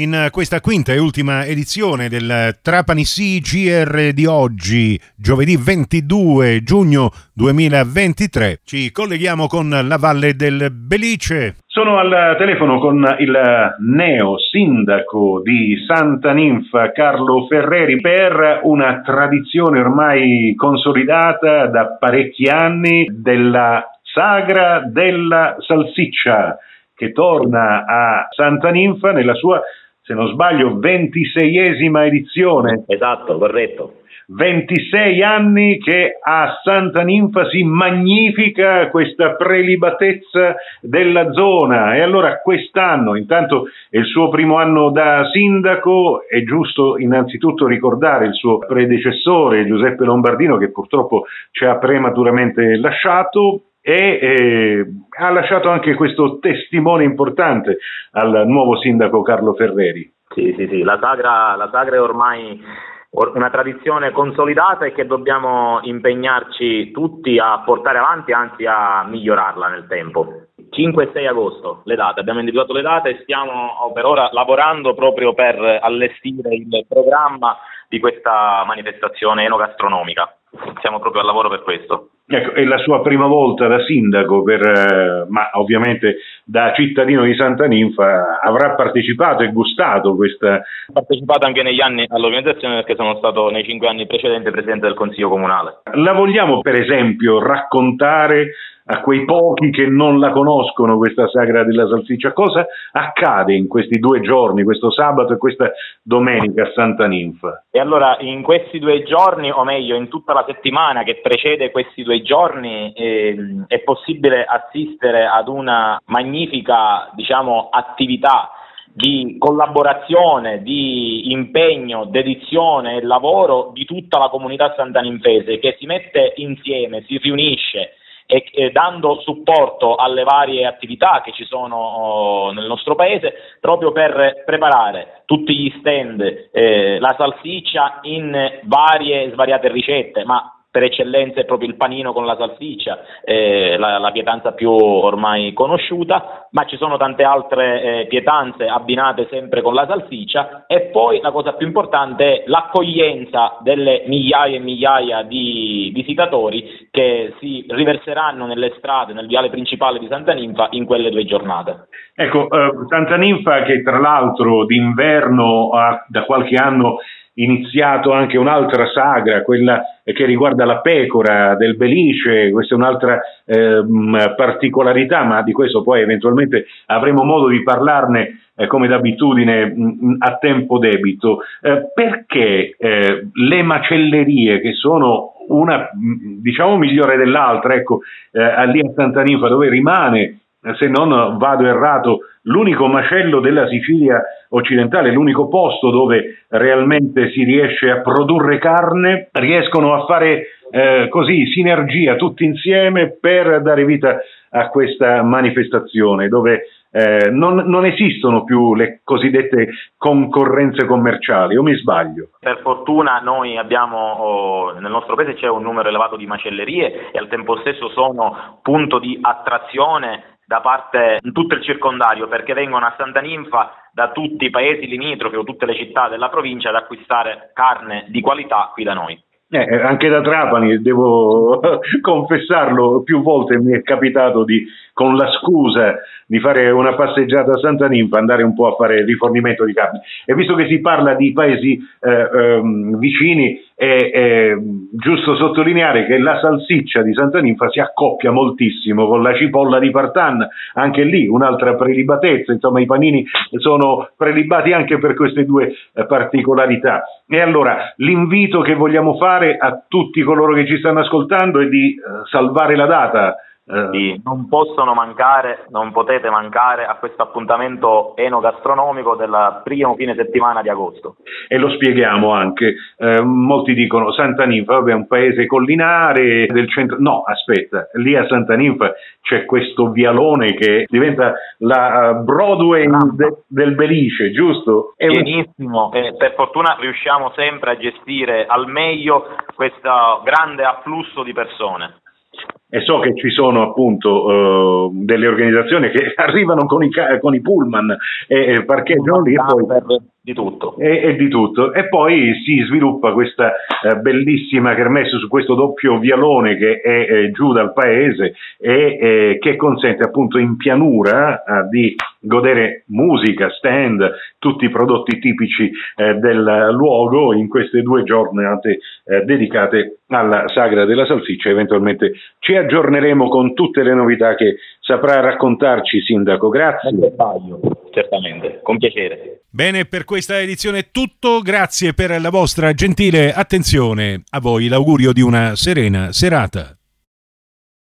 In questa quinta e ultima edizione del Trapanisìgierre di oggi, giovedì 22 giugno 2023, ci colleghiamo con la Valle del Belice. Sono al telefono con il neo sindaco di Santa Ninfa, Carlo Ferreri, per una tradizione ormai consolidata da parecchi anni della Sagra della Salsiccia, che torna a Santa Ninfa nella sua, se non sbaglio, 26esima edizione. Esatto, corretto. 26 anni che a Santa Ninfa si magnifica questa prelibatezza della zona. E allora quest'anno, intanto è il suo primo anno da sindaco, è giusto innanzitutto ricordare il suo predecessore Giuseppe Lombardino, che purtroppo ci ha prematuramente lasciato, e ha lasciato anche questo testimone importante al nuovo sindaco Carlo Ferreri. Sì, la sagra è ormai una tradizione consolidata e che dobbiamo impegnarci tutti a portare avanti, anzi a migliorarla nel tempo. 5 e 6 agosto, le date, abbiamo individuato le date e stiamo per ora lavorando proprio per allestire il programma di questa manifestazione enogastronomica. Siamo proprio al lavoro per questo. Ecco, è la sua prima volta da sindaco, ma ovviamente da cittadino di Santa Ninfa avrà partecipato e gustato questa. Ho partecipato anche negli anni all'organizzazione, perché sono stato nei 5 anni precedenti presidente del Consiglio Comunale. La vogliamo per esempio raccontare a quei pochi che non la conoscono, questa Sagra della Salsiccia? Cosa accade in questi 2 giorni, questo sabato e questa domenica a Santa Ninfa? E allora in questi 2 giorni, o meglio in tutta la settimana che precede questi 2 giorni, è possibile assistere ad una magnifica, attività di collaborazione, di impegno, dedizione e lavoro di tutta la comunità santaninfese, che si mette insieme, si riunisce, e dando supporto alle varie attività che ci sono nel nostro paese, proprio per preparare tutti gli stand, la salsiccia in svariate ricette, ma per eccellenza è proprio il panino con la salsiccia, la pietanza più ormai conosciuta, ma ci sono tante altre pietanze abbinate sempre con la salsiccia, e poi la cosa più importante è l'accoglienza delle migliaia e migliaia di visitatori che si riverseranno nelle strade, nel viale principale di Santa Ninfa in quelle 2 giornate. Ecco, Santa Ninfa che tra l'altro d'inverno ha da qualche anno iniziato anche un'altra sagra, quella che riguarda la pecora del Belice. Questa è un'altra particolarità, ma di questo poi eventualmente avremo modo di parlarne come d'abitudine a tempo debito. Perché le macellerie, che sono una migliore dell'altra, ecco, lì a Santa Ninfa, dove rimane, se non vado errato, l'unico macello della Sicilia occidentale, l'unico posto dove realmente si riesce a produrre carne, riescono a fare così sinergia tutti insieme per dare vita a questa manifestazione, dove non esistono più le cosiddette concorrenze commerciali, o mi sbaglio? Per fortuna noi abbiamo, nel nostro paese c'è un numero elevato di macellerie, e al tempo stesso sono punto di attrazione da parte di tutto il circondario, perché vengono a Santa Ninfa da tutti i paesi limitrofi o tutte le città della provincia ad acquistare carne di qualità qui da noi. Anche da Trapani, devo confessarlo, più volte mi è capitato con la scusa di fare una passeggiata a Santa Ninfa, andare un po' a fare rifornimento di carne. E visto che si parla di paesi vicini, è giusto sottolineare che la salsiccia di Santa Ninfa si accoppia moltissimo con la cipolla di Partanna, anche lì un'altra prelibatezza. Insomma, i panini sono prelibati anche per queste 2 particolarità. E allora l'invito che vogliamo fare a tutti coloro che ci stanno ascoltando è di salvare la data. Sì, non potete mancare a questo appuntamento enogastronomico del primo fine settimana di agosto. E lo spieghiamo anche, molti dicono Santa Ninfa, vabbè, è un paese collinare del centro, no, aspetta, lì a Santa Ninfa c'è questo vialone che diventa la Broadway del Belice, giusto? Benissimo, per fortuna riusciamo sempre a gestire al meglio questo grande afflusso di persone. e so che ci sono appunto delle organizzazioni che arrivano con i pullman e parcheggiano lì e di tutto e poi si sviluppa questa bellissima kermesse su questo doppio vialone che è giù dal paese e che consente appunto in pianura di godere musica, stand, tutti i prodotti tipici del luogo in queste due giornate dedicate alla Sagra della Salsiccia. Eventualmente ci aggiorneremo con tutte le novità che saprà raccontarci, Sindaco. Grazie. Certamente, con piacere. Bene, per questa edizione è tutto. Grazie per la vostra gentile attenzione. A voi l'augurio di una serena serata.